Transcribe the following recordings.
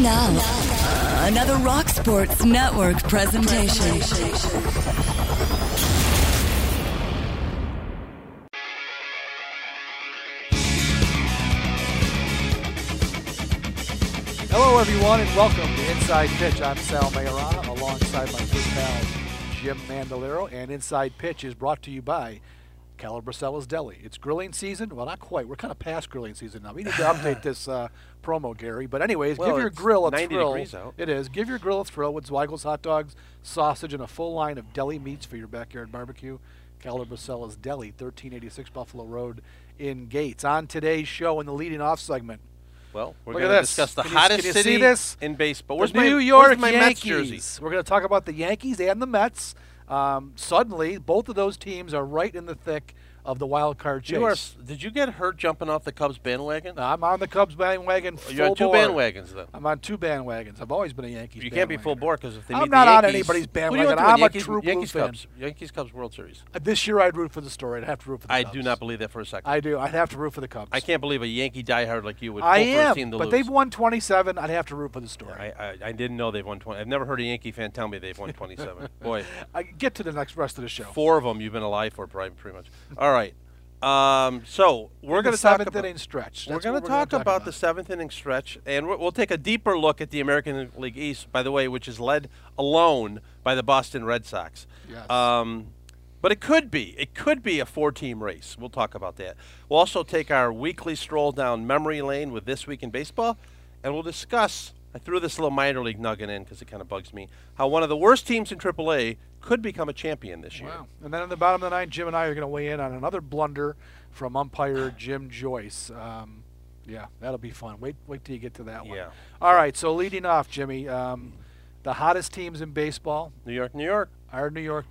And now, another Rock Sports Network presentation. Hello, everyone, and welcome to Inside Pitch. I'm Sal Maiorana, alongside my good pal, Jim Mandelaro, and Inside Pitch is brought to you by Calabresella's Deli. It's grilling season. Well, not quite. We're kind of past grilling season now. We need to update this promo, Gary. But anyways, well, give your grill a 90 thrill. Degrees out. It is. Give your grill a thrill with Zweigels hot dogs, sausage, and a full line of deli meats for your backyard barbecue. Calabresella's Deli, 1386 Buffalo Road in Gates. On today's show, in the leading off segment, well, we're going to discuss the hottest city in baseball. Where's New York Yankees? We're going to talk about the Yankees and the Mets. Suddenly, both of those teams are right in the thick of the wild card chase. Did you get hurt jumping off the Cubs bandwagon? No, I'm on the Cubs bandwagon. You're on two bandwagons, though. I'm on two bandwagons. I've always been a Yankees. You can't be full bore because if they meet the Yankees, I'm not on anybody's bandwagon. I'm a true blue fan. Yankees Cubs World Series. This year, I'd root for the story. I'd have to root for the Cubs. I do not believe that for a second. I do. I'd have to root for the Cubs. I can't believe a Yankee diehard like you would pull for a team to lose. But they've won 27. I'd have to root for the story. I didn't know they've won 20. I've never heard a Yankee fan tell me they've won 27. Boy, I get to the next rest of the show. Four of them you've been alive for, pretty much. All right, so we're going to talk about the seventh-inning stretch. We're going to talk about the seventh-inning stretch, and we'll take a deeper look at the American League East, by the way, which is led alone by the Boston Red Sox. Yes. But it could be a four-team race. We'll talk about that. We'll also take our weekly stroll down memory lane with This Week in Baseball, and we'll discuss, I threw this little minor league nugget in because it kind of bugs me, how one of the worst teams in AAA could become a champion this year. Wow. And then in the bottom of the ninth, Jim and I are going to weigh in on another blunder from umpire Jim Joyce. Yeah, that'll be fun. Wait till you get to that one. Yeah. All right, so leading off, Jimmy, the hottest teams in baseball. New York. Our New York.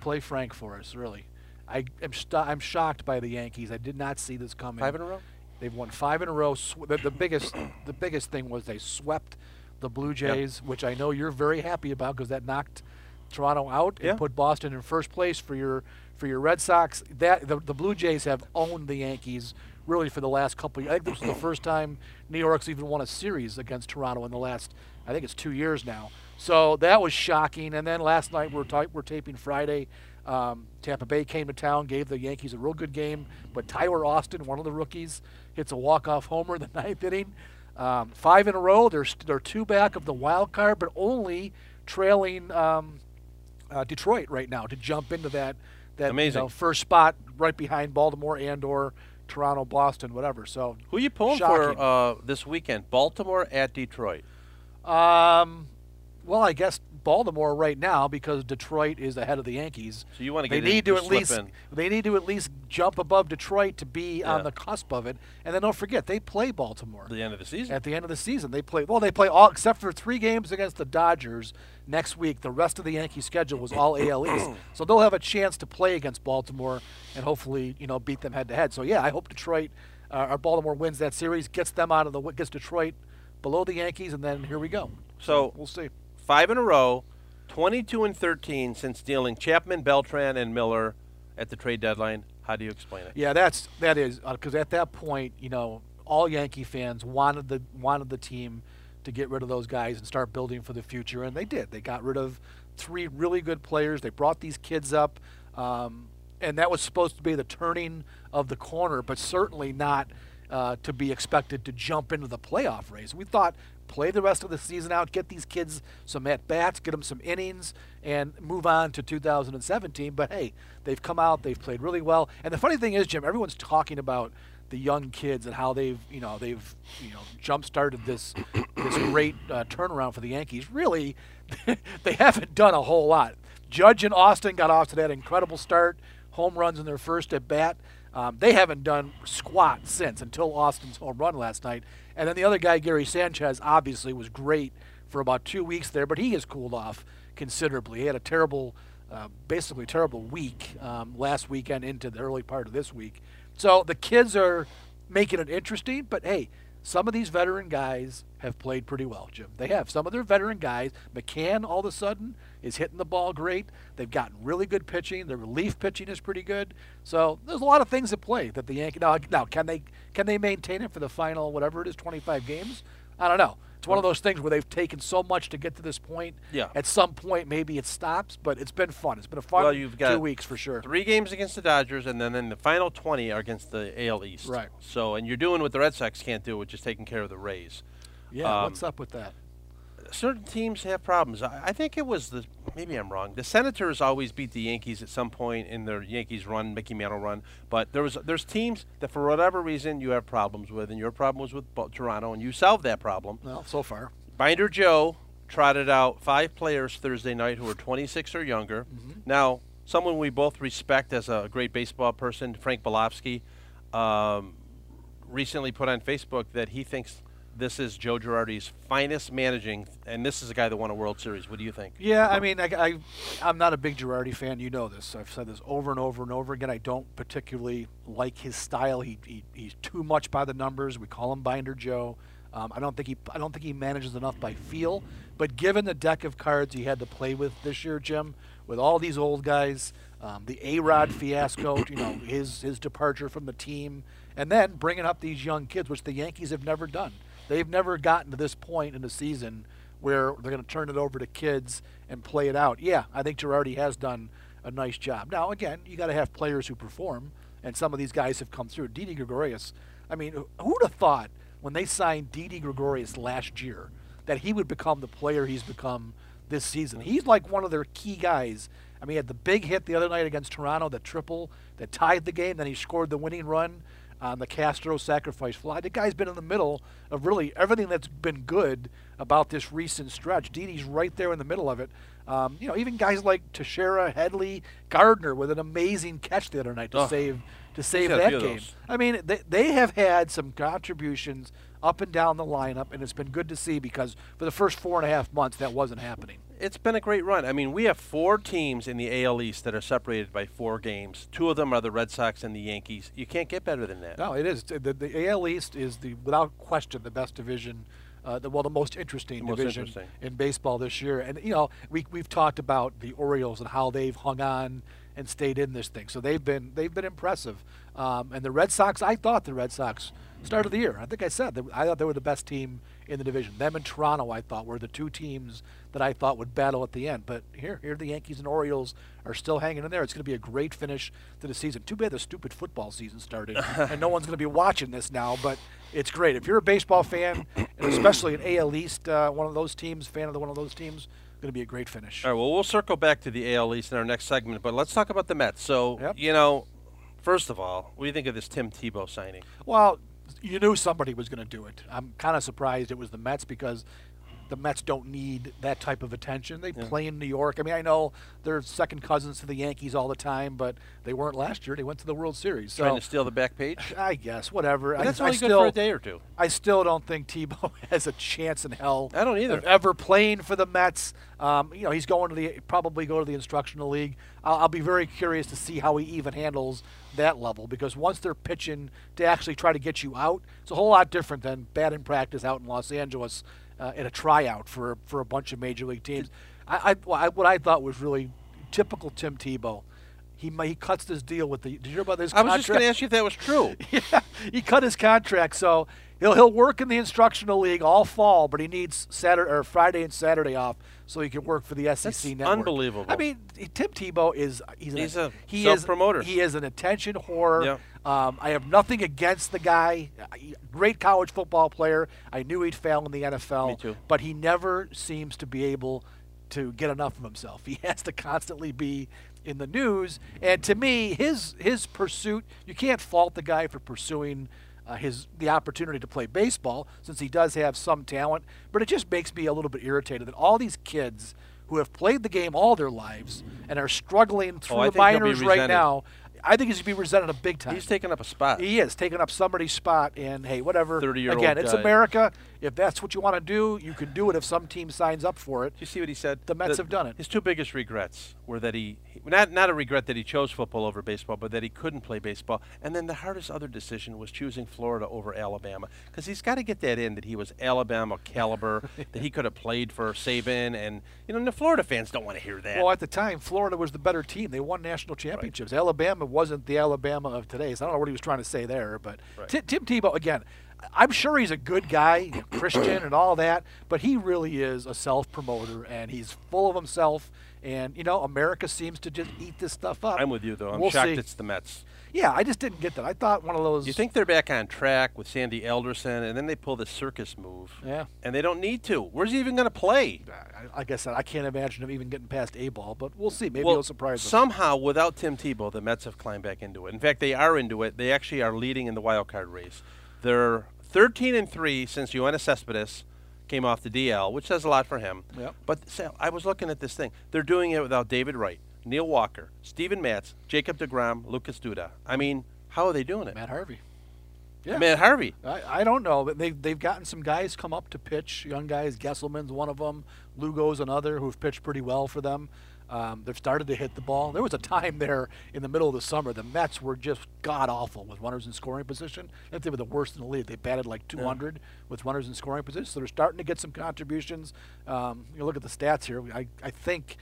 play Frank for us, really. I'm shocked by the Yankees. I did not see this coming. 5 in a row? They've won 5 in a row. The biggest thing was they swept the Blue Jays, which I know you're very happy about because that knocked Toronto out and put Boston in first place for your Red Sox. The Blue Jays have owned the Yankees really for the last couple of years. I think this is the first time New York's even won a series against Toronto in the last, I think it's 2 years now. So that was shocking. And then last night we're taping Friday. Tampa Bay came to town, gave the Yankees a real good game, but Tyler Austin, one of the rookies, hits a walk-off homer in the ninth inning. 5 in a row. They're two back of the wild card, but only trailing Detroit right now to jump into that first spot right behind Baltimore and or Toronto, Boston, whatever. So who are you pulling for this weekend? Baltimore at Detroit. Well, I guess Baltimore right now because Detroit is ahead of the Yankees. So you want to get they need to at least jump above Detroit to be on the cusp of it. And then don't forget they play Baltimore at the end of the season. They play all except for 3 games against the Dodgers next week. The rest of the Yankees schedule was all AL East. So they'll have a chance to play against Baltimore and hopefully, beat them head to head. So yeah, I hope Detroit or Baltimore wins that series, gets Detroit below the Yankees, and then here we go. So we'll see. 5 in a row, 22-13 since dealing Chapman, Beltran, and Miller at the trade deadline. How do you explain it? Yeah, that is because at that point, all Yankee fans wanted the team to get rid of those guys and start building for the future, and they did. They got rid of 3 really good players. They brought these kids up, and that was supposed to be the turning of the corner, but certainly not to be expected to jump into the playoff race. We thought, play the rest of the season out, get these kids some at-bats, get them some innings, and move on to 2017. But, hey, they've come out, they've played really well. And the funny thing is, Jim, everyone's talking about the young kids and how they've jump-started this great turnaround for the Yankees. Really, they haven't done a whole lot. Judge and Austin got off to that incredible start, home runs in their first at-bat. They haven't done squat since until Austin's home run last night. And then the other guy, Gary Sanchez, obviously was great for about 2 weeks there, but he has cooled off considerably. He had a basically terrible week last weekend into the early part of this week. So the kids are making it interesting, but, hey, some of these veteran guys have played pretty well, Jim. They have. Some of their veteran guys, McCann all of a sudden is hitting the ball great. They've gotten really good pitching. Their relief pitching is pretty good. So there's a lot of things at play that the Yankees – now, can they maintain it for the final, whatever it is, 25 games? I don't know. It's one of those things where they've taken so much to get to this point. Yeah. At some point, maybe it stops, but it's been fun. It's been a fun 2 weeks for sure. 3 games against the Dodgers, and then in the final 20 are against the AL East. Right. So, and you're doing what the Red Sox can't do, which is taking care of the Rays. Yeah, what's up with that? Certain teams have problems. I think it was the – maybe I'm wrong. The Senators always beat the Yankees at some point in their Yankees run, Mickey Mantle run. But there's teams that for whatever reason you have problems with, and your problem was with Toronto, and you solved that problem. Well, so far. Binder Joe trotted out 5 players Thursday night who are 26 or younger. Mm-hmm. Now, someone we both respect as a great baseball person, Frank Belofsky, recently put on Facebook that he thinks – this is Joe Girardi's finest managing, and this is a guy that won a World Series. What do you think? Yeah, I mean, I'm not a big Girardi fan. You know this. I've said this over and over and over again. I don't particularly like his style. He's too much by the numbers. We call him Binder Joe. I don't think he manages enough by feel. But given the deck of cards he had to play with this year, Jim, with all these old guys, the A-Rod fiasco, you know, his departure from the team, and then bringing up these young kids, which the Yankees have never done. They've never gotten to this point in the season where they're going to turn it over to kids and play it out. Yeah, I think Girardi has done a nice job. Now, again, you got to have players who perform, and some of these guys have come through. Didi Gregorius, I mean, who would have thought when they signed Didi Gregorius last year that he would become the player he's become this season? He's like one of their key guys. I mean, he had the big hit the other night against Toronto, the triple that tied the game, then he scored the winning run on the Castro sacrifice fly. The guy's been in the middle of really everything that's been good about this recent stretch. Didi's right there in the middle of it. You know, even guys like Teixeira, Headley, Gardner with an amazing catch the other night to save that game. I mean, they have had some contributions up and down the lineup, and it's been good to see because for the first 4.5 months that wasn't happening. It's been a great run. I mean, we have 4 teams in the AL East that are separated by 4 games. 2 of them are the Red Sox and the Yankees. You can't get better than that. No, it is. The AL East is, without question, the best division, the most interesting division in baseball this year. And, you know, we've talked about the Orioles and how they've hung on and stayed in this thing. So they've been impressive. And the Red Sox, I thought the Red Sox, start of the year, I think I said, I thought they were the best team in the division. Them and Toronto, I thought, were the 2 teams that I thought would battle at the end. But here the Yankees and Orioles are still hanging in there. It's going to be a great finish to the season. Too bad the stupid football season started, and no one's going to be watching this now, but it's great. If you're a baseball fan, and especially an AL East fan of one of those teams, it's going to be a great finish. All right, well, we'll circle back to the AL East in our next segment, but let's talk about the Mets. So, You know, first of all, what do you think of this Tim Tebow signing? Well, you knew somebody was going to do it. I'm kind of surprised it was the Mets because the Mets don't need that type of attention. They play in New York. I mean, I know they're second cousins to the Yankees all the time, but they weren't last year. They went to the World Series. So trying to steal the back page? I guess, whatever. But that's only good for a day or two. I still don't think Tebow has a chance in hell. I don't either. Of ever playing for the Mets. You know, he's going to probably go to the Instructional League. I'll be very curious to see how he even handles that level because once they're pitching to actually try to get you out, it's a whole lot different than batting practice out in Los Angeles in a tryout for a bunch of major league teams. What I thought was really typical Tim Tebow. He cuts this deal with the. Did you hear about this? I was just going to ask you if that was true. Yeah, he cut his contract, so he'll work in the Instructional League all fall, but he needs Friday and Saturday off so he can work for the SEC network. Unbelievable. I mean, Tim Tebow is self-promoter. He is an attention whore. Yeah. I have nothing against the guy. Great college football player. I knew he'd fail in the NFL. Me too. But he never seems to be able to get enough of himself. He has to constantly be in the news, and to me, his pursuit, you can't fault the guy for pursuing the opportunity to play baseball since he does have some talent, but it just makes me a little bit irritated that all these kids who have played the game all their lives and are struggling through the minors right now, I think he's going to be resented a big time. He's taking up a spot. He is taking up somebody's spot, and hey, whatever. 30-year-old again, it's America. If that's what you want to do, you can do it if some team signs up for it. Do you see what he said? The Mets have done it. His 2 biggest regrets were that he Not a regret that he chose football over baseball, but that he couldn't play baseball. And then the hardest other decision was choosing Florida over Alabama, because he's got to get that in that he was Alabama caliber, that he could have played for Saban, and the Florida fans don't want to hear that. Well, at the time, Florida was the better team. They won national championships. Right. Alabama wasn't the Alabama of today, so I don't know what he was trying to say there. But right. Tim Tebow, again, I'm sure he's a good guy, Christian and all that, but he really is a self-promoter, and he's full of himself. And, America seems to just eat this stuff up. I'm with you, though. I'm shocked it's the Mets. Yeah, I just didn't get that. I thought one of those. You think they're back on track with Sandy Alderson, and then they pull the circus move. Yeah. And they don't need to. Where's he even going to play? Like I said, I can't imagine him even getting past A-ball, but we'll see. Maybe he'll surprise us. Somehow, without Tim Tebow, the Mets have climbed back into it. In fact, they are into it. They actually are leading in the wild card race. They're 13-3 since Yoenis Céspedes came off the DL, which says a lot for him. Yep. But Sal, I was looking at this thing. They're doing it without David Wright, Neil Walker, Steven Matz, Jacob deGrom, Lucas Duda. I mean, how are they doing it? Matt Harvey. Yeah. Matt Harvey. I don't know, but they've gotten some guys come up to pitch. Young guys, Gesselman's one of them, Lugo's another, who've pitched pretty well for them. They've started to hit the ball. There was a time there in the middle of the summer the Mets were just god-awful with runners in scoring position. I think they were the worst in the league. They batted like 200 with runners in scoring position. So they're starting to get some contributions. Look at the stats here. I think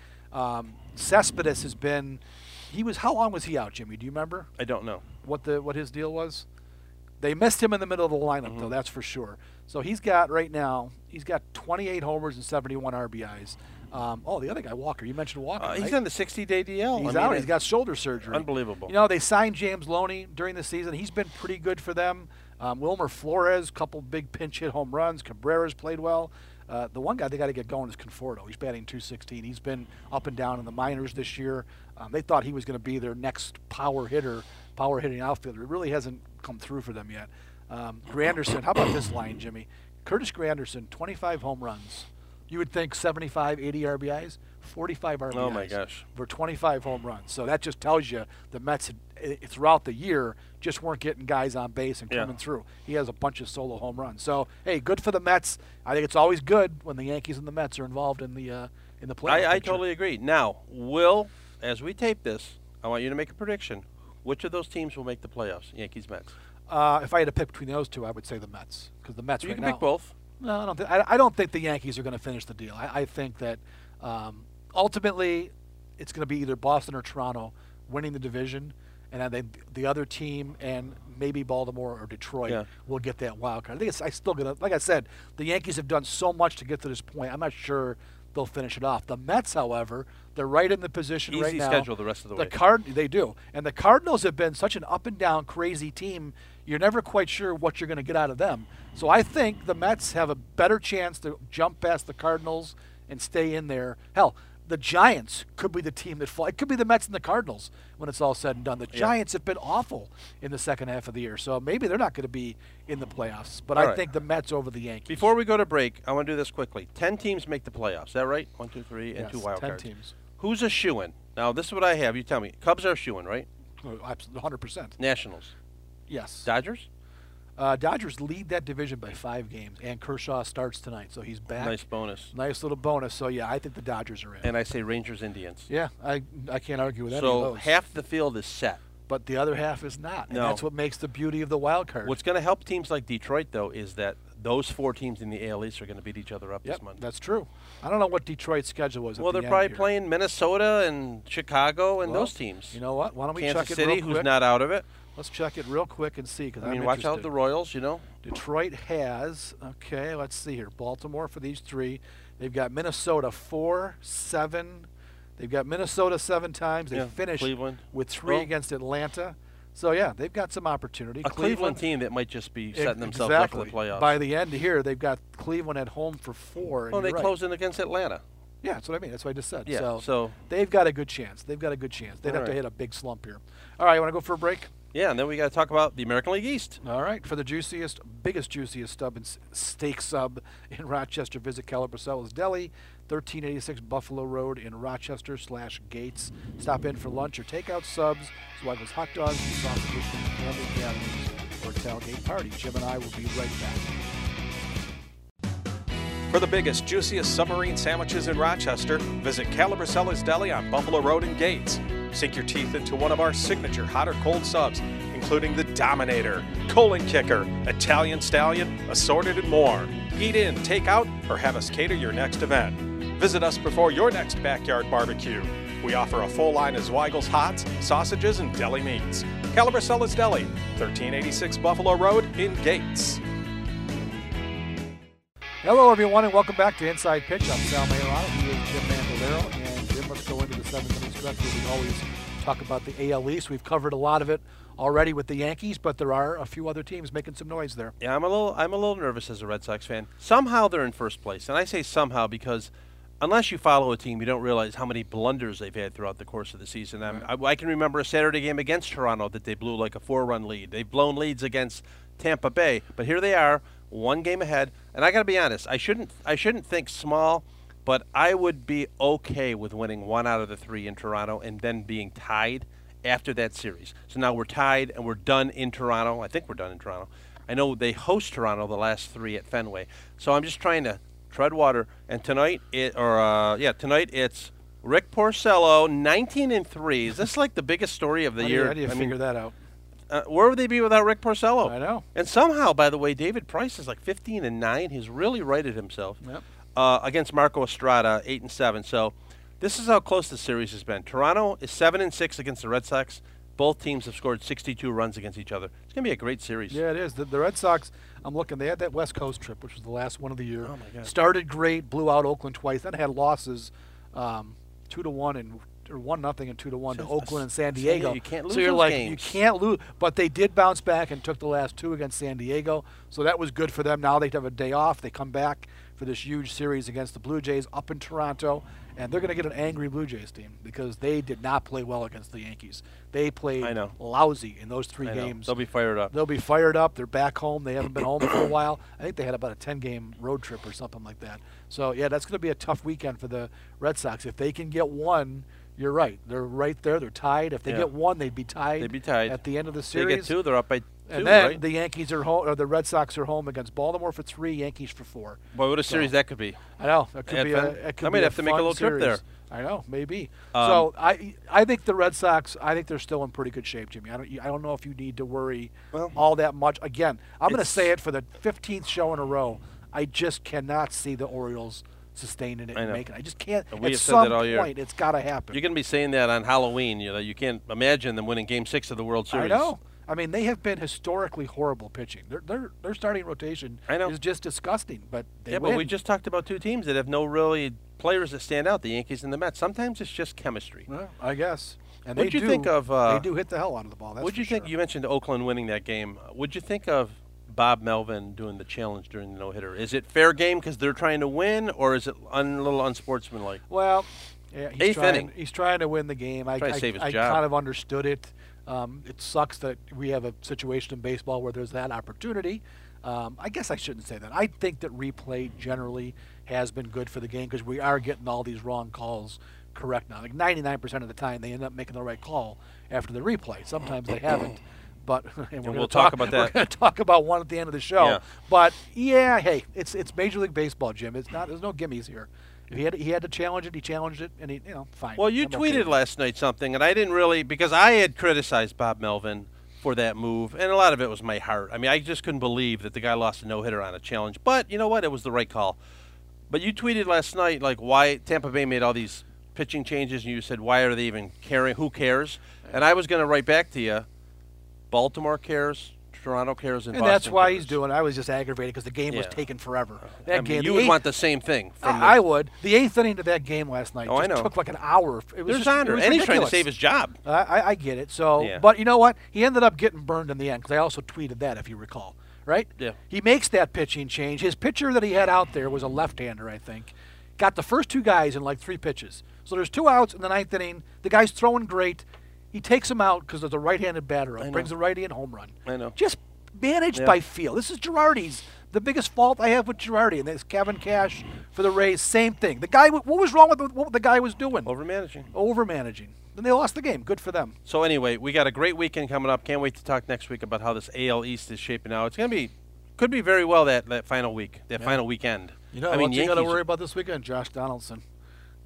Cespedes has been – how long was he out, Jimmy? Do you remember? I don't know. What his deal was? They missed him in the middle of the lineup, though, that's for sure. So he's got right now – he's got 28 homers and 71 RBIs. The other guy, Walker. You mentioned Walker. He's on the 60-day DL. He's out. He's got shoulder surgery. Unbelievable. They signed James Loney during the season. He's been pretty good for them. Wilmer Flores, couple big pinch hit home runs. Cabrera's played well. The one guy they got to get going is Conforto. He's batting .216. He's been up and down in the minors this year. They thought he was going to be their next power hitting outfielder. It really hasn't come through for them yet. Granderson. How about this line, Jimmy? Curtis Granderson, 25 home runs. You would think 75, 80 RBIs, 45 RBIs. Oh, my gosh. For 25 home runs. So that just tells you the Mets, throughout the year, just weren't getting guys on base and coming through. He has a bunch of solo home runs. So, hey, good for the Mets. I think it's always good when the Yankees and the Mets are involved in the playoff. I totally agree. Now, Will, as we tape this, I want you to make a prediction. Which of those teams will make the playoffs, Yankees, Mets? If I had to pick between those two, I would say the Mets. Because the Mets right now. You can pick both. No, I don't think the Yankees are going to finish the deal. I think that ultimately it's going to be either Boston or Toronto winning the division, and then the other team and maybe Baltimore or Detroit will get that wild card. I still going to, like I said, the Yankees have done so much to get to this point. I'm not sure they'll finish it off. The Mets, however, they're right in the position right now. Easy schedule the rest of the way. They do, and the Cardinals have been such an up and down crazy team. You're never quite sure what you're going to get out of them. So I think the Mets have a better chance to jump past the Cardinals and stay in there. Hell, the Giants could be the team that falls. It could be the Mets and the Cardinals when it's all said and done. The Giants have been awful in the second half of the year, so maybe they're not going to be in the playoffs. But I think the Mets over the Yankees. Before we go to break, I want to do this quickly. 10 teams make the playoffs. Is that right? 1, 2, 3, and 2 wild cards. 10 teams. Who's a shoo-in? Now, this is what I have. You tell me. Cubs are a shoo-in, right? 100%. Nationals. Yes. Dodgers? Dodgers lead that division by 5 games, and Kershaw starts tonight, so he's back. Nice bonus. Nice little bonus. So, yeah, I think the Dodgers are in. And I say Rangers, Indians. Yeah, I can't argue with that. So half the field is set. But the other half is not, and that's what makes the beauty of the wild card. What's going to help teams like Detroit, though, is that those 4 teams in the AL East are going to beat each other up this month. That's true. I don't know what Detroit's schedule was. Well, they're probably playing Minnesota and Chicago and those teams. You know what? Why don't we check it real quick? Kansas City, who's not out of it. Let's check it real quick and see, because I'm watch out the Royals, Detroit has, okay, let's see here. Baltimore for these 3. They've got Minnesota 4-7. They've got Minnesota 7 times. They finished Cleveland with 3 against Atlanta. So, yeah, they've got some opportunity. A Cleveland team that might just be setting themselves up for the playoffs. By the end here, they've got Cleveland at home for 4. Well, they closed in against Atlanta. Yeah, that's what I mean. That's what I just said. Yeah, so they've got a good chance. They'd have to hit a big slump here. All right, you want to go for a break? Yeah, and then we got to talk about the American League East. All right, for the biggest, juiciest steak sub in Rochester, visit Calabresella's Deli, 1386 Buffalo Road in Rochester /Gates. Stop in for lunch or takeout subs, Zweigels hot dogs, sausages from family gatherings, or tailgate party. Jim and I will be right back. For the biggest, juiciest submarine sandwiches in Rochester, visit Calabresella's Deli on Buffalo Road in Gates. Sink your teeth into one of our signature hot or cold subs, including the Dominator, Colon Kicker, Italian Stallion, assorted and more. Eat in, take out, or have us cater your next event. Visit us before your next backyard barbecue. We offer a full line of Zweigels hots, sausages, and deli meats. Calabresella's Deli, 1386 Buffalo Road in Gates. Hello, everyone, and welcome back to Inside Pitch. I'm Sal Maiorana. He is Jim Mandelaro. And Jim, let's go into the seventh-inning stretch where we always talk about the AL East. We've covered a lot of it already with the Yankees, but there are a few other teams making some noise there. Yeah, I'm a little nervous as a Red Sox fan. Somehow they're in first place, and I say somehow because unless you follow a team, you don't realize how many blunders they've had throughout the course of the season. Right. I can remember a Saturday game against Toronto that they blew like a 4-run lead. They've blown leads against Tampa Bay, but here they are, one game ahead. And I got to be honest, I shouldn't think small, but I would be okay with winning 1 out of 3 in Toronto and then being tied after that series. So now we're tied and we're done in Toronto. I think we're done in Toronto. I know they host Toronto the last 3 at Fenway. So I'm just trying to tread water. And tonight it's Rick Porcello, 19-3. Is this like the biggest story of the year? How do you figure that out? Where would they be without Rick Porcello? I know. And somehow, by the way, David Price is like 15-9. He's really righted himself. Yep. Against Marco Estrada, 8-7. So this is how close the series has been. Toronto is 7-6 against the Red Sox. Both teams have scored 62 runs against each other. It's going to be a great series. Yeah, it is. The Red Sox, I'm looking, they had that West Coast trip, which was the last one of the year. Oh, my God. Started great, blew out Oakland twice, then had losses 2-1 and – or 1-0 and 2-1 to Oakland and San Diego. You can't lose. So you're like, games. You can't lose. But they did bounce back and took the last 2 against San Diego. So that was good for them. Now they have a day off. They come back for this huge series against the Blue Jays up in Toronto. And they're going to get an angry Blue Jays team because they did not play well against the Yankees. They played lousy in those 3 games. They'll be fired up. They'll be fired up. They're back home. They haven't been home for a while. I think they had about a 10-game road trip or something like that. So, yeah, that's going to be a tough weekend for the Red Sox. If they can get one, you're right. They're right there. They're tied. If they get one, they'd be tied. They'd be tied at the end of the series. They get 2, they're up by 2. And then the Yankees are home, or the Red Sox are home against Baltimore for 3, Yankees for 4. Boy, what a series that could be! I know that could be. I might have to make a little trip there. I know, maybe. So I think the Red Sox, I think they're still in pretty good shape, Jimmy. I don't know if you need to worry all that much. Again, I'm going to say it for the 15th show in a row. I just cannot see the Orioles sustaining it and making it. I just can't. We have said that all year. At some point, it's got to happen. You're going to be saying that on Halloween. You know, you can't imagine them winning Game 6 of the World Series. I know. I mean, they have been historically horrible pitching. Their starting rotation is just disgusting, but they win. But we just talked about 2 teams that have no really players that stand out, the Yankees and the Mets. Sometimes it's just chemistry. Well, I guess. And what'd you think of? They do hit the hell out of the ball. That's what'd you think? You mentioned Oakland winning that game. What'd you think of Bob Melvin doing the challenge during the no-hitter? Is it fair game because they're trying to win, or is it a little unsportsmanlike? Well, yeah, he's trying to win the game. I kind of understood it. It sucks that we have a situation in baseball where there's that opportunity. I guess I shouldn't say that. I think that replay generally has been good for the game because we are getting all these wrong calls correct now. Like 99% of the time they end up making the right call after the replay. Sometimes they haven't. But and we'll talk about that. We're going to talk about one at the end of the show. Yeah. But yeah, hey, it's Major League Baseball, Jim. It's not. There's no gimmies here. If he had to challenge it. He challenged it, and fine. Well, you tweeted last night something, and I didn't really, because I had criticized Bob Melvin for that move, and a lot of it was my heart. I mean, I just couldn't believe that the guy lost a no-hitter on a challenge. But you know what? It was the right call. But you tweeted last night like why Tampa Bay made all these pitching changes, and you said why are they even caring? Who cares? And I was going to write back to you. Baltimore cares, Toronto cares, and Boston that's why cares. He's doing it. I was just aggravated because the game was taking forever. That game, you would want the same thing. I would. The 8th inning of that game last night just took like an hour. It was and ridiculous. He's trying to save his job. I get it. So, but you know what? He ended up getting burned in the end because I also tweeted that, if you recall, right? Yeah. He makes that pitching change. His pitcher that he had out there was a left-hander, I think. Got the first 2 guys in like 3 pitches. So there's 2 outs in the 9th inning. The guy's throwing great. He takes him out because there's a right-handed batter up, brings a righty in home run. I know. Just managed by feel. This is Girardi's. The biggest fault I have with Girardi, and that's Kevin Cash for the Rays, same thing. The guy, what was wrong with what the guy was doing? Overmanaging. Then they lost the game. Good for them. So anyway, we got a great weekend coming up. Can't wait to talk next week about how this AL East is shaping out. It's going to be, could be very well that final weekend. You know, I mean, what you got to worry about this weekend? Josh Donaldson.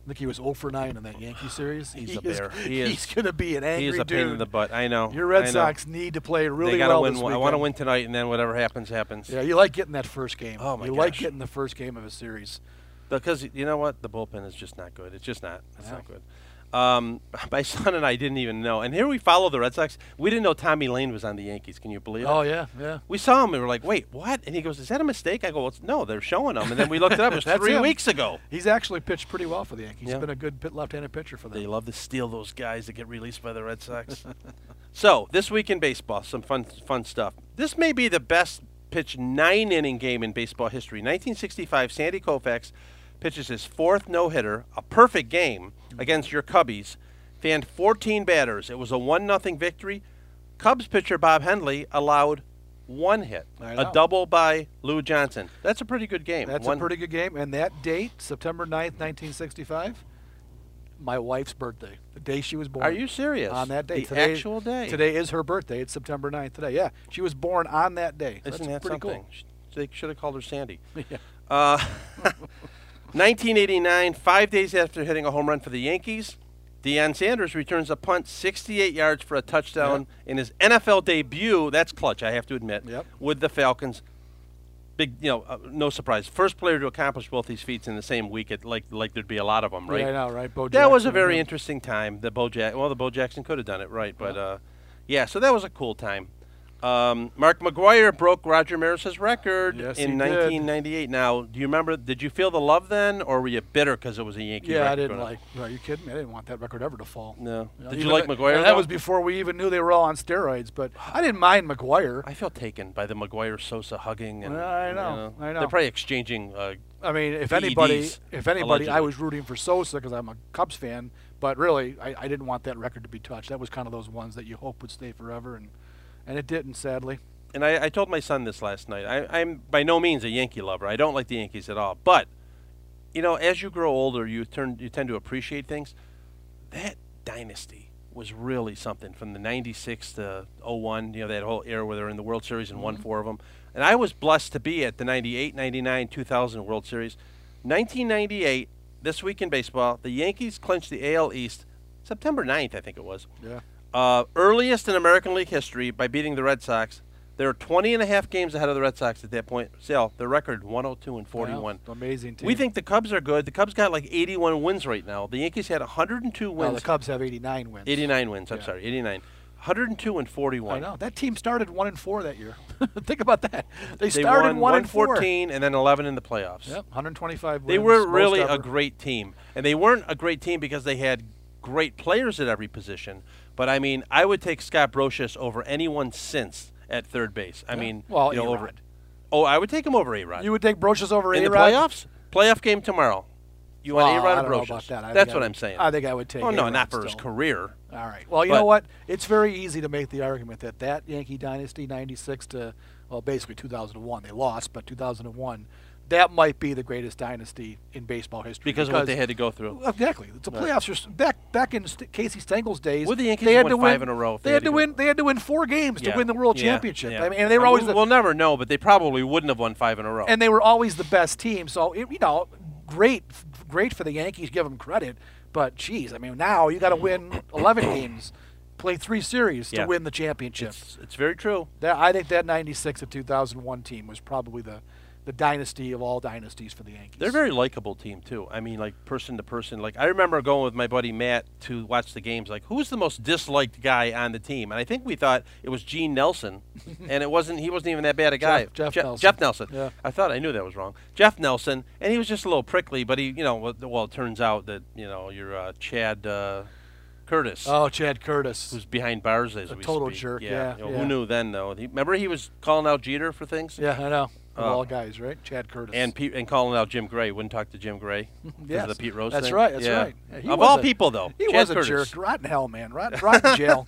think he was 0 for 9 in that Yankee series. He's a bear. He's going to be an angry dude. He is a pain in the butt. I know. Your Red Sox need to play really well this weekend. I want to win tonight, and then whatever happens, happens. Yeah, you like getting that first game. Oh, my gosh. You like getting the first game of a series. Because, you know what? The bullpen is just not good. It's just not. It's not good. My son and I didn't even know. And here we follow the Red Sox. We didn't know Tommy Lane was on the Yankees. Can you believe it? Oh, yeah, yeah. We saw him. We were like, wait, what? And he goes, is that a mistake? I go, well, no, they're showing him. And then we looked it up. It was 3 weeks ago. He's actually pitched pretty well for the Yankees. Yeah. He's been a good left-handed pitcher for them. They love to steal those guys that get released by the Red Sox. So this week in baseball, some fun stuff. This may be the best pitched 9-inning game in baseball history. 1965, Sandy Koufax pitches his 4th no-hitter, a perfect game, against your Cubbies, fanned 14 batters. It was a 1-0 victory. Cubs pitcher Bob Hendley allowed 1 hit, a double by Lou Johnson. That's a pretty good game. That's a pretty good game. And that date, September 9th, 1965, my wife's birthday, the day she was born. Are you serious? On that day. The actual day. Today is her birthday. It's September 9th today. Yeah, she was born on that day. Isn't that pretty cool? They should have called her Sandy. Yeah. 1989, 5 days after hitting a home run for the Yankees, Deion Sanders returns a punt 68 yards for a touchdown in his NFL debut. That's clutch, I have to admit, with the Falcons. Big, you know, no surprise. First player to accomplish both these feats in the same week. Like there'd be a lot of them, right? Yeah, I know, right? Bo Jackson, that was a very interesting time. The well, the Bo Jackson could have done it, right? But, yeah, so that was a cool time. Mark McGwire broke Roger Maris's record in 1998. Did. Now, do you remember, did you feel the love then, or were you bitter because it was a Yankee record? Yeah, I didn't like, are you kidding me? I didn't want that record ever to fall. No. Did you like McGwire? That was before we even knew they were all on steroids, but I didn't mind McGwire. I feel taken by the McGwire-Sosa hugging. And, I know. They're probably exchanging I mean, if anybody, I was rooting for Sosa because I'm a Cubs fan, but really, I didn't want that record to be touched. That was kind of those ones that you hope would stay forever, and it didn't, sadly. And I told my son this last night. I'm by no means a Yankee lover. I don't like the Yankees at all. But, you know, as you grow older, you tend to appreciate things. That dynasty was really something from the 96 to 01, you know, that whole era where they were in the World Series and won 4 of them. And I was blessed to be at the 98, 99, 2000 World Series. 1998, this week in baseball, the Yankees clinched the AL East September 9th, I think it was. Yeah. Earliest in American League history by beating the Red Sox. They were 20.5 games ahead of the Red Sox at that point. Sal, their record 102-41. Wow, amazing team. We think the Cubs are good. The Cubs got like 81 wins right now. The Yankees had 102 wins. No, the Cubs have 89 wins. 89 wins. I'm sorry, 89. 102-41. I know. That team started 1-4 that year. Think about that. They started 1-14 and then 11 in the playoffs. Yep, 125 wins. They were really a great team, and they weren't a great team because they had great players at every position. But, I mean, I would take Scott Brosius over anyone since at third base. I mean, well, you know, over it. Oh, I would take him over A-Rod. You would take Brosius over A-Rod? In the playoffs? Playoff game tomorrow. You want A-Rod or Brosius? I don't know about that. That's what I'm saying. I think I would take A-Rod not for his career. All right. Well, you know what? It's very easy to make the argument that that Yankee dynasty, 96 to, well, basically 2001. They lost, but 2001. That might be the greatest dynasty in baseball history. Because of what they had to go through. Exactly. It's a playoffs. Back in Casey Stengel's days, well, the Yankees they had won to win 5 in a row. They had to win 4 games to win the World Championship. Yeah. I mean, and they were always. We'll never know, but they probably wouldn't have won 5 in a row. And they were always the best team. So you know, great for the Yankees. Give them credit, but geez, I mean, now you got to win 11 games. Play 3 series to win the championship. It's very true. I think that 96 to 2001 team was probably the dynasty of all dynasties for the Yankees. They're a very likable team, too. I mean, like, person to person. Like, I remember going with my buddy Matt to watch the games. Like, who's the most disliked guy on the team? And I think we thought it was Gene Nelson, and it wasn't. He wasn't even that bad a guy. Jeff Nelson. Yeah. I thought I knew that was wrong. Jeff Nelson, and he was just a little prickly, but he, you know, well, it turns out that, you know, you're Chad Curtis. Oh, Chad Curtis. Who's behind bars as we speak. A total jerk, yeah. You know, who knew then, though? Remember he was calling out Jeter for things? Yeah, I know. Of all guys, right? Chad Curtis. And calling out Jim Gray. Wouldn't talk to Jim Gray because of the Pete Rose thing. Right. That's right. Yeah, of all people, though, he was a jerk. Rotten hell, man. Rotten jail.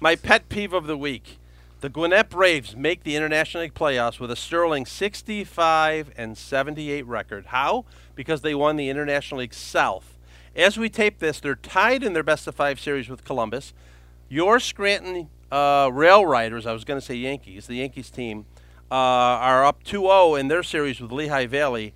My pet peeve of the week. The Gwinnett Braves make the International League playoffs with a sterling 65-78 record. How? Because they won the International League South. As we tape this, they're tied in their best-of-5 series with Columbus. Your Scranton Rail Riders, I was going to say Yankees, the Yankees team, are up 2-0 in their series with Lehigh Valley.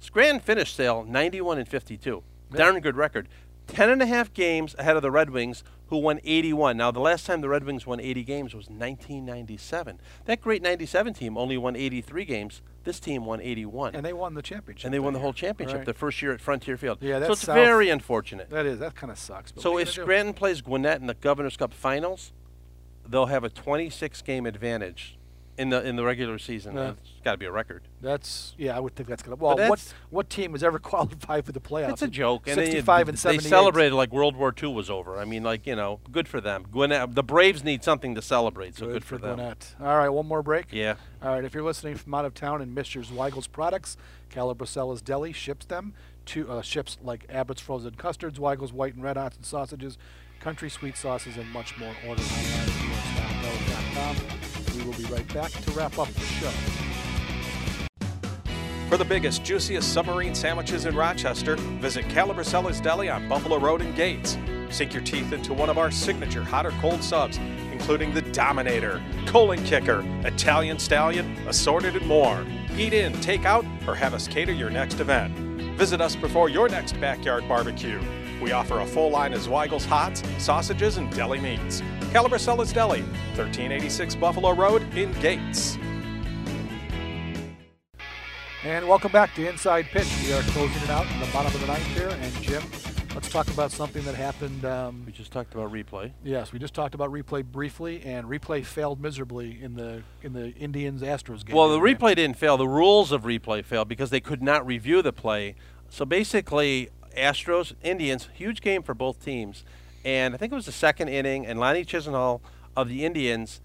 Scranton finished 91-52. Darn good record. 10.5 games ahead of the Red Wings, who won 81. Now, the last time the Red Wings won 80 games was 1997. That great 97 team only won 83 games. This team won 81. And they won the championship. And they won the whole championship, right. The first year at Frontier Field. Yeah, that's so it's very unfortunate. That is. That kind of sucks. But so if Scranton plays Gwinnett in the Governor's Cup Finals, they'll have a 26-game advantage in the regular season. It's got to be a record. That's, yeah, I would think that's going to. Well, what team was ever qualified for the playoffs? It's a joke. 65 and 78. They celebrated like World War II was over. I mean, like, you know, good for them. Gwinnett, the Braves need something to celebrate, so good for them. Gwinnett. All right, one more break. Yeah. All right, if you're listening from out of town and missed your Zweigels products, Calabresella's Deli ships them to ships like Abbott's Frozen Custards, Zweigels White and Red Hot and Sausages, Country Sweet Sauces, and much more. Order online. We will be right back to wrap up the show. For the biggest, juiciest submarine sandwiches in Rochester, visit Calabresella's Deli on Buffalo Road in Gates. Sink your teeth into one of our signature hot or cold subs, including the Dominator, Colon Kicker, Italian Stallion, assorted and more. Eat in, take out, or have us cater your next event. Visit us before your next backyard barbecue. We offer a full line of Zweigels hots, sausages, and deli meats. Calabresella's Deli, 1386 Buffalo Road in Gates. And welcome back to Inside Pitch. We are closing it out in the bottom of the ninth here. And Jim, let's talk about something that happened. We just talked about replay. Yes, we just talked about replay briefly, and replay failed miserably in the Indians-Astros game. Well, the replay didn't fail. The rules of replay failed because they could not review the play. So basically, Astros, Indians, huge game for both teams. And I think it was the second inning, and Lonnie Chisenhall of the Indians,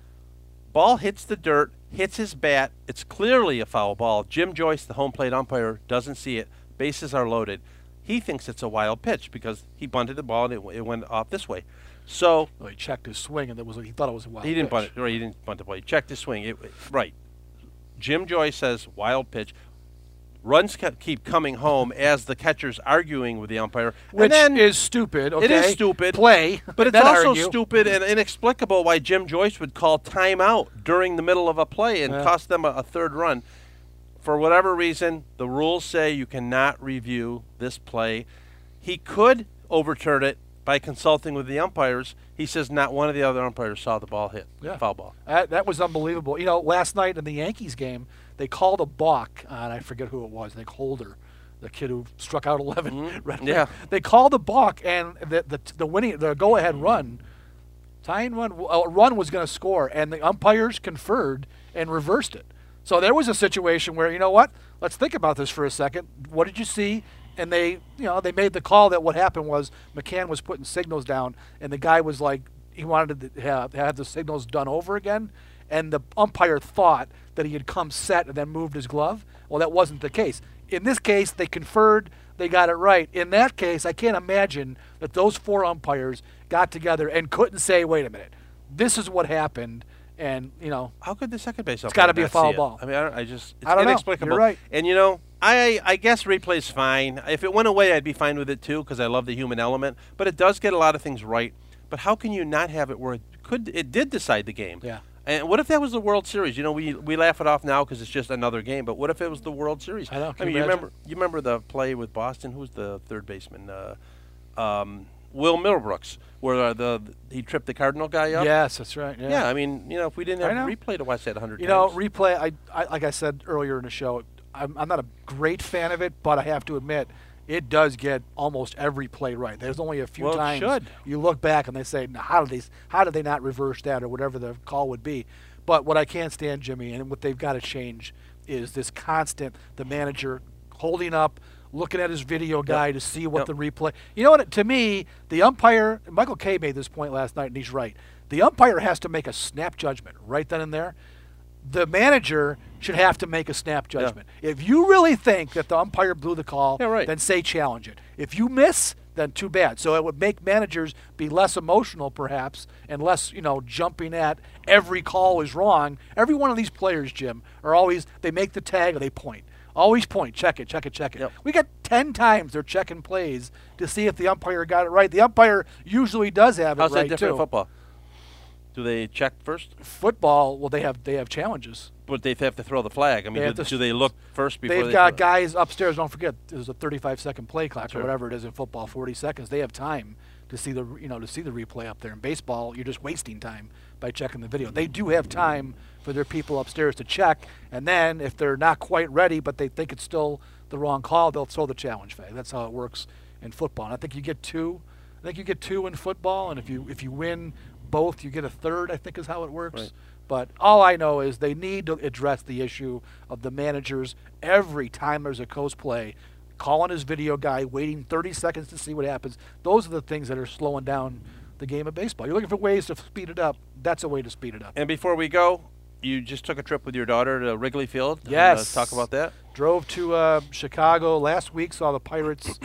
ball hits the dirt, hits his bat. It's clearly a foul ball. Jim Joyce, the home plate umpire, doesn't see it. Bases are loaded. He thinks it's a wild pitch because he bunted the ball and it went off this way. So he checked his swing, and he thought it was a wild pitch. He didn't bunt the ball. He checked his swing. Right. Jim Joyce says wild pitch. Runs keep coming home as the catcher's arguing with the umpire. Which is stupid. Okay? It is stupid. Play. But it's also stupid and inexplicable why Jim Joyce would call timeout during the middle of a play and cost them a third run. For whatever reason, the rules say you cannot review this play. He could overturn it by consulting with the umpires. He says not one of the other umpires saw the ball hit. Yeah. Foul ball. That was unbelievable. You know, last night in the Yankees game, they called a balk on, I forget who it was, Nick Holder, the kid who struck out 11. Mm-hmm. Yeah. They called a balk, and the go-ahead run, tying run was going to score, and the umpires conferred and reversed it. So there was a situation where, you know what, let's think about this for a second. What did you see? And they made the call that what happened was McCann was putting signals down, and the guy was like, he wanted to have the signals done over again, and the umpire thought that he had come set and then moved his glove. Well, that wasn't the case. In this case, they conferred, they got it right. In that case, I can't imagine that those four umpires got together and couldn't say, wait a minute, this is what happened. And, you know, how could the second base umpire? It's got to be a foul ball. I mean, it's inexplicable. You're right. And, you know, I guess replay's fine. If it went away, I'd be fine with it too because I love the human element. But it does get a lot of things right. But how can you not have it where it did decide the game? Yeah. And what if that was the World Series? You know, we laugh it off now because it's just another game. But what if it was the World Series? I know. I mean, you remember the play with Boston? Who was the third baseman? Will Middlebrooks, where he tripped the Cardinal guy up. Yes, that's right. Yeah, I mean, you know, if we didn't have replay to watch that 100 times. You know, replay, I like I said earlier in the show, I'm not a great fan of it, but I have to admit, it does get almost every play right. There's only a few times you look back and they say, how did they not reverse that or whatever the call would be. But what I can't stand, Jimmy, and what they've got to change is this constant, the manager holding up, looking at his video guy to see what the replay. You know what? To me, the umpire, Michael Kay made this point last night, and he's right. The umpire has to make a snap judgment right then and there. The manager should have to make a snap judgment. Yeah. If you really think that the umpire blew the call, then say challenge it. If you miss, then too bad. So it would make managers be less emotional, perhaps, and less, you know, jumping at every call is wrong. Every one of these players, Jim, are always, they make the tag or they point. Always point, check it, check it, check it. Yep. We got 10 times they're checking plays to see if the umpire got it right. The umpire usually does have it right, too. How's that different football? Do they check first? Football, well, they have challenges. But they have to throw the flag. I mean, do they look first before they've got guys upstairs. Don't forget, there's a 35-second play clock or whatever it is in football, 40 seconds. They have time to see the replay up there. In baseball, you're just wasting time by checking the video. They do have time for their people upstairs to check, and then if they're not quite ready but they think it's still the wrong call, they'll throw the challenge flag. That's how it works in football. And I think you get two. I think you get two in football, and if you win both, you get a third, I think is how it works. Right. But all I know is they need to address the issue of the managers every time there's a coast play, calling his video guy, waiting 30 seconds to see what happens. Those are the things that are slowing down the game of baseball. You're looking for ways to speed it up. That's a way to speed it up. And before we go, you just took a trip with your daughter to Wrigley Field. Yes. Let's talk about that. Drove to Chicago last week, saw the Pirates,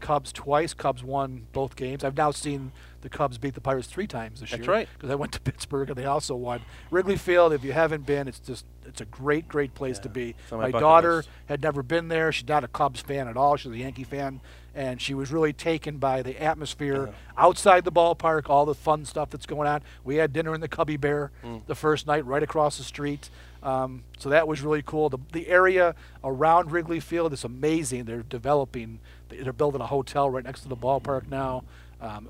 Cubs twice. Cubs won both games. I've now seen the Cubs beat the Pirates 3 times this year. That's right. Because I went to Pittsburgh and they also won. Wrigley Field, if you haven't been, it's a great, great place to be. My daughter had never been there. She's not a Cubs fan at all. She's a Yankee fan. And she was really taken by the atmosphere outside the ballpark, all the fun stuff that's going on. We had dinner in the Cubby Bear the first night right across the street. So that was really cool. The area around Wrigley Field is amazing. They're developing. They're building a hotel right next to the ballpark now.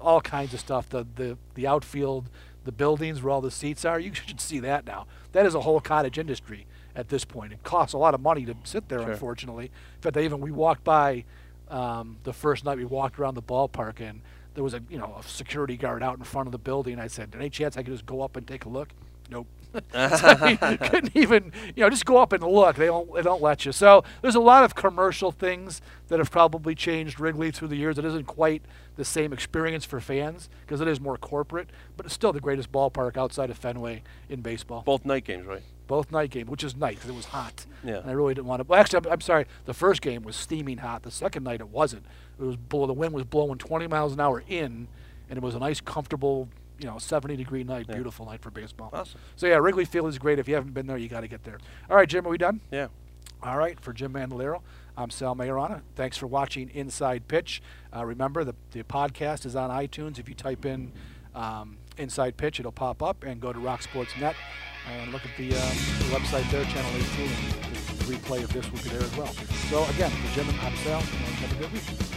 All kinds of stuff. The outfield, the buildings where all the seats are. You should see that now. That is a whole cottage industry at this point. It costs a lot of money to sit there, unfortunately. In fact, we walked by the first night. We walked around the ballpark, and there was a security guard out in front of the building. I said, "Any chance I could just go up and take a look?" Nope. Couldn't even, just go up and look. They don't let you. So there's a lot of commercial things that have probably changed Wrigley through the years. It isn't quite the same experience for fans because it is more corporate, but it's still the greatest ballpark outside of Fenway in baseball. Both night games, right? Both night games, which is nice because it was hot. Yeah. And I really didn't want to. Well, actually, I'm sorry. The first game was steaming hot. The second night it wasn't. It was the wind was blowing 20 miles an hour in, and it was a nice, comfortable, 70-degree night, beautiful night for baseball. Awesome. So, yeah, Wrigley Field is great. If you haven't been there, you got to get there. All right, Jim, are we done? Yeah. All right, for Jim Mandelaro, I'm Sal Maiorana. Thanks for watching Inside Pitch. Remember, the podcast is on iTunes. If you type in Inside Pitch, it'll pop up, and go to Rock Sports Net and look at the website there, Channel 18, and the replay of this will be there as well. So, again, for Jim and I'm Sal, have a good week.